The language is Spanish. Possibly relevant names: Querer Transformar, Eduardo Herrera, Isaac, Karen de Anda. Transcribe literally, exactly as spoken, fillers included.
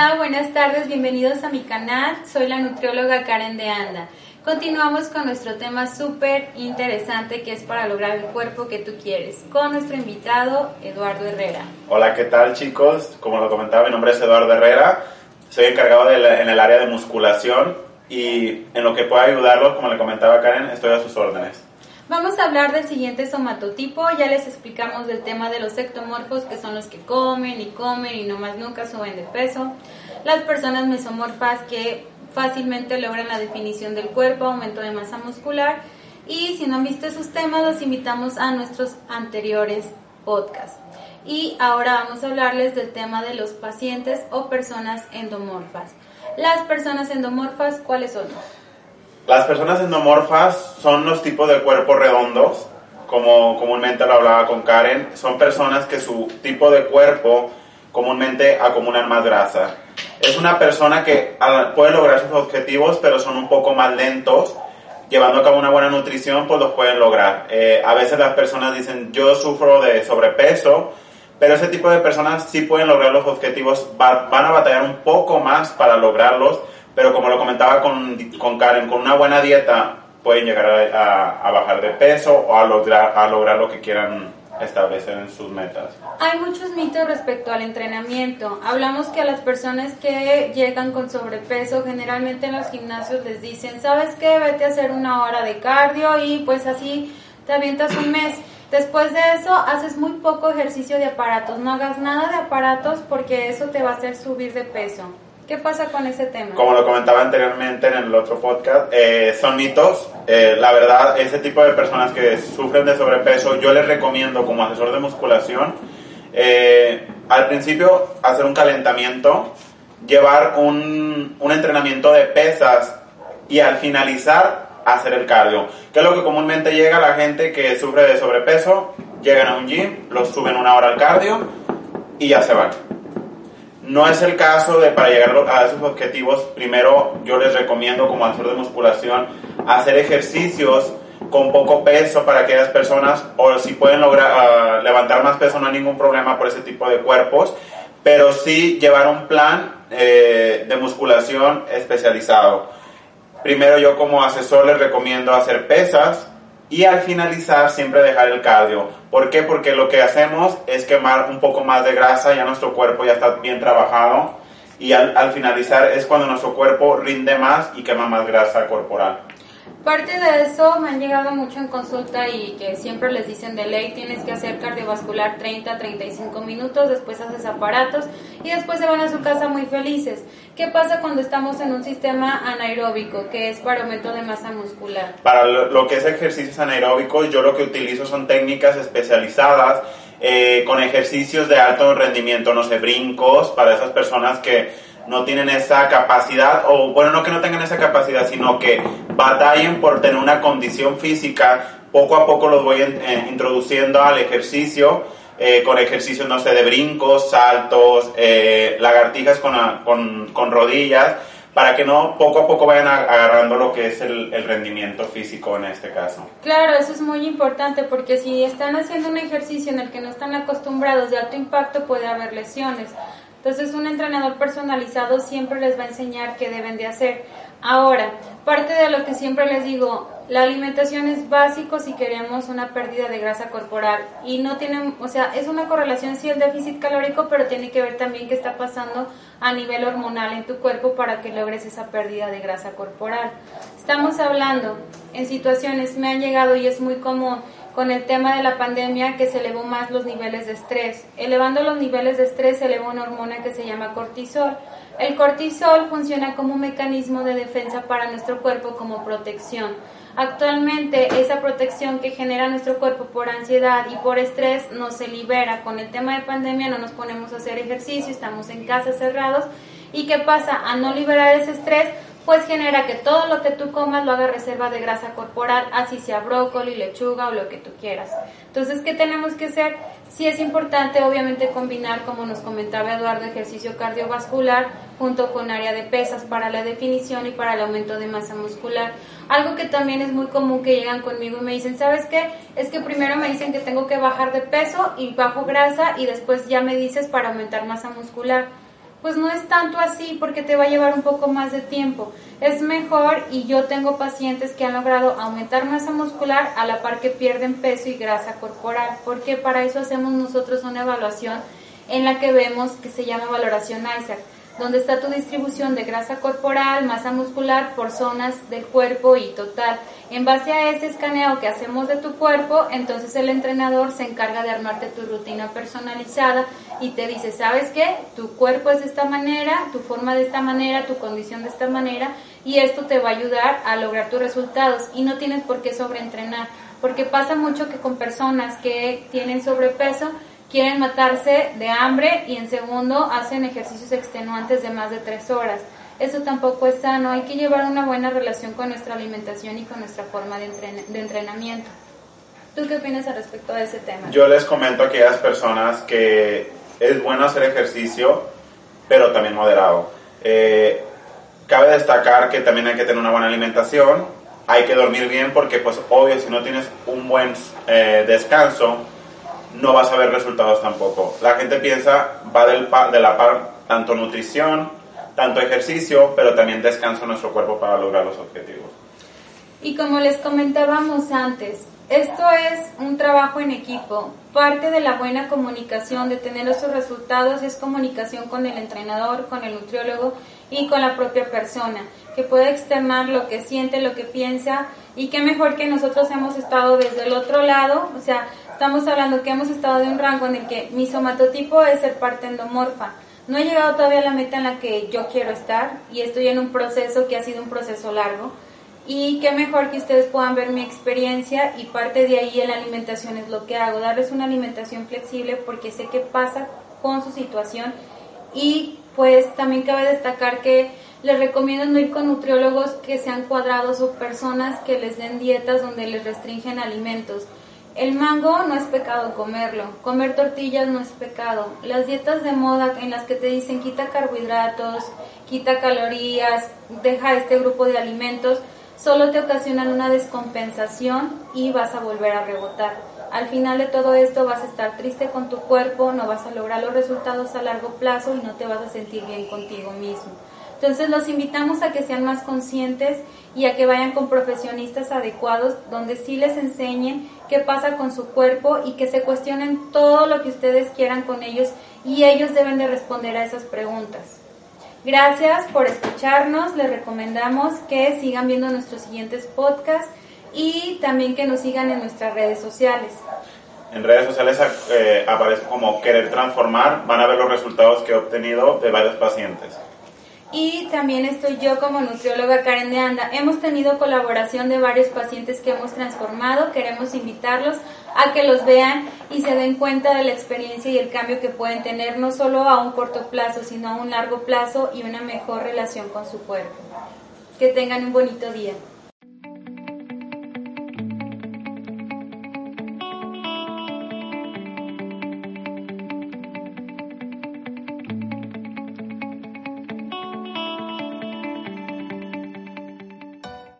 Hola, buenas tardes, bienvenidos a mi canal, soy la nutrióloga Karen de Anda. Continuamos con nuestro tema súper interesante que es para lograr el cuerpo que tú quieres, con nuestro invitado Eduardo Herrera. Hola, ¿qué tal chicos? Como lo comentaba, mi nombre es Eduardo Herrera, soy encargado de la, en el área de musculación y en lo que pueda ayudarlos, como le comentaba Karen, estoy a sus órdenes. Vamos a hablar del siguiente somatotipo, ya les explicamos del tema de los ectomorfos, que son los que comen y comen y nomás nunca suben de peso. Las personas mesomorfas que fácilmente logran la definición del cuerpo, aumento de masa muscular. Y si no han visto esos temas, los invitamos a nuestros anteriores podcasts. Y ahora vamos a hablarles del tema de los pacientes o personas endomorfas. Las personas endomorfas, ¿cuáles son? Las personas endomorfas son los tipos de cuerpos redondos, como comúnmente lo hablaba con Karen. Son personas que su tipo de cuerpo comúnmente acumulan más grasa. Es una persona que puede lograr sus objetivos, pero son un poco más lentos. Llevando a cabo una buena nutrición, pues los pueden lograr. Eh, a veces las personas dicen, yo sufro de sobrepeso, pero ese tipo de personas sí pueden lograr los objetivos. Va, van a batallar un poco más para lograrlos, pero como lo comentaba con, con Karen, con una buena dieta pueden llegar a, a, a bajar de peso o a lograr, a lograr lo que quieran establecer en sus metas. Hay muchos mitos respecto al entrenamiento. Hablamos que a las personas que llegan con sobrepeso, generalmente en los gimnasios les dicen, ¿sabes qué? Vete a hacer una hora de cardio y pues así te avientas un mes. Después de eso, haces muy poco ejercicio de aparatos. No hagas nada de aparatos porque eso te va a hacer subir de peso. ¿Qué pasa con ese tema? Como lo comentaba anteriormente en el otro podcast, eh, son mitos. Eh, la verdad, ese tipo de personas que sufren de sobrepeso, yo les recomiendo como asesor de musculación, eh, al principio hacer un calentamiento, llevar un, un entrenamiento de pesas y al finalizar hacer el cardio. Que es lo que comúnmente llega a la gente que sufre de sobrepeso, llegan a un gym, los suben una hora al cardio y ya se van. No es el caso de para llegar a esos objetivos. Primero, yo les recomiendo como asesor de musculación hacer ejercicios con poco peso para aquellas personas, o si pueden lograr uh, levantar más peso, no hay ningún problema por ese tipo de cuerpos, pero sí llevar un plan eh, de musculación especializado. Primero, yo como asesor les recomiendo hacer pesas y al finalizar siempre dejar el cardio. ¿Por qué? Porque lo que hacemos es quemar un poco más de grasa, ya nuestro cuerpo ya está bien trabajado y al, al finalizar es cuando nuestro cuerpo rinde más y quema más grasa corporal. Parte de eso me han llegado mucho en consulta y que siempre les dicen de ley, tienes que hacer cardiovascular treinta a treinta y cinco minutos, después haces aparatos y después se van a su casa muy felices. ¿Qué pasa cuando estamos en un sistema anaeróbico, que es para aumento de masa muscular? Para lo, lo que es ejercicios anaeróbicos, yo lo que utilizo son técnicas especializadas eh, con ejercicios de alto rendimiento, no sé, brincos, para esas personas que no tienen esa capacidad, o bueno, no que no tengan esa capacidad, sino que batallen por tener una condición física. Poco a poco los voy en, eh, introduciendo al ejercicio, eh, con ejercicios, no sé, de brincos, saltos, eh, lagartijas con, con, con rodillas, para que no poco a poco vayan agarrando lo que es el, el rendimiento físico en este caso. Claro, eso es muy importante porque si están haciendo un ejercicio en el que no están acostumbrados de alto impacto puede haber lesiones. Entonces un entrenador personalizado siempre les va a enseñar qué deben de hacer. Ahora, parte de lo que siempre les digo, la alimentación es básico si queremos una pérdida de grasa corporal y no tienen, o sea, es una correlación sí el déficit calórico, pero tiene que ver también qué está pasando a nivel hormonal en tu cuerpo para que logres esa pérdida de grasa corporal. Estamos hablando en situaciones, me han llegado y es muy común, con el tema de la pandemia que se elevó más los niveles de estrés. Elevando los niveles de estrés se elevó una hormona que se llama cortisol. El cortisol funciona como un mecanismo de defensa para nuestro cuerpo como protección. Actualmente esa protección que genera nuestro cuerpo por ansiedad y por estrés no se libera. Con el tema de pandemia no nos ponemos a hacer ejercicio, estamos en casa cerrados. ¿Y qué pasa? Al no liberar ese estrés, pues genera que todo lo que tú comas lo hagas reserva de grasa corporal, así sea brócoli, lechuga o lo que tú quieras. Entonces, ¿qué tenemos que hacer? Sí es importante, obviamente, combinar, como nos comentaba Eduardo, ejercicio cardiovascular junto con área de pesas para la definición y para el aumento de masa muscular. Algo que también es muy común que llegan conmigo y me dicen, ¿sabes qué? Es que primero me dicen que tengo que bajar de peso y bajo grasa y después ya me dices para aumentar masa muscular. pues no es tanto así porque te va a llevar un poco más de tiempo. Es mejor, y yo tengo pacientes que han logrado aumentar masa muscular a la par que pierden peso y grasa corporal, porque para eso hacemos nosotros una evaluación en la que vemos que se llama valoración Isaac, donde está tu distribución de grasa corporal, masa muscular por zonas del cuerpo y total. En base a ese escaneo que hacemos de tu cuerpo, entonces el entrenador se encarga de armarte tu rutina personalizada y te dice, ¿sabes qué? Tu cuerpo es de esta manera, tu forma de esta manera, tu condición de esta manera, y esto te va a ayudar a lograr tus resultados. Y no tienes por qué sobreentrenar, porque pasa mucho que con personas que tienen sobrepeso, quieren matarse de hambre y en segundo hacen ejercicios extenuantes de más de tres horas. Eso tampoco es sano, hay que llevar una buena relación con nuestra alimentación y con nuestra forma de, entren- de entrenamiento. ¿Tú qué opinas al respecto de ese tema? Yo les comento a aquellas personas que es bueno hacer ejercicio, pero también moderado. Eh, cabe destacar que también hay que tener una buena alimentación, hay que dormir bien porque, pues, obvio, si no tienes un buen eh, descanso, no vas a ver resultados tampoco. La gente piensa, va del par, de la par, tanto nutrición, tanto ejercicio, pero también descanso en nuestro cuerpo para lograr los objetivos. Y como les comentábamos antes, esto es un trabajo en equipo. Parte de la buena comunicación, de tener esos resultados, es comunicación con el entrenador, con el nutriólogo y con la propia persona, que puede externar lo que siente, lo que piensa, y qué mejor que nosotros hemos estado desde el otro lado. O sea, estamos hablando que hemos estado de un rango en el que mi somatotipo es ser parte endomorfa. No he llegado todavía a la meta en la que yo quiero estar y estoy en un proceso que ha sido un proceso largo. Y qué mejor que ustedes puedan ver mi experiencia, y parte de ahí en la alimentación es lo que hago, darles una alimentación flexible porque sé qué pasa con su situación. Y pues también cabe destacar que les recomiendo no ir con nutriólogos que sean cuadrados o personas que les den dietas donde les restringen alimentos. El mango no es pecado comerlo, comer tortillas no es pecado. Las dietas de moda en las que te dicen quita carbohidratos, quita calorías, deja este grupo de alimentos, solo te ocasionan una descompensación y vas a volver a rebotar. Al final de todo esto vas a estar triste con tu cuerpo, no vas a lograr los resultados a largo plazo y no te vas a sentir bien contigo mismo. Entonces los invitamos a que sean más conscientes y a que vayan con profesionistas adecuados donde sí les enseñen qué pasa con su cuerpo y que se cuestionen todo lo que ustedes quieran con ellos, y ellos deben de responder a esas preguntas. Gracias por escucharnos, les recomendamos que sigan viendo nuestros siguientes podcasts y también que nos sigan en nuestras redes sociales. En redes sociales eh, aparece como Querer Transformar, van a ver los resultados que he obtenido de varios pacientes. Y también estoy yo como nutrióloga Karen de Anda. Hemos tenido colaboración de varios pacientes que hemos transformado. Queremos invitarlos a que los vean y se den cuenta de la experiencia y el cambio que pueden tener, no solo a un corto plazo, sino a un largo plazo y una mejor relación con su cuerpo. Que tengan un bonito día.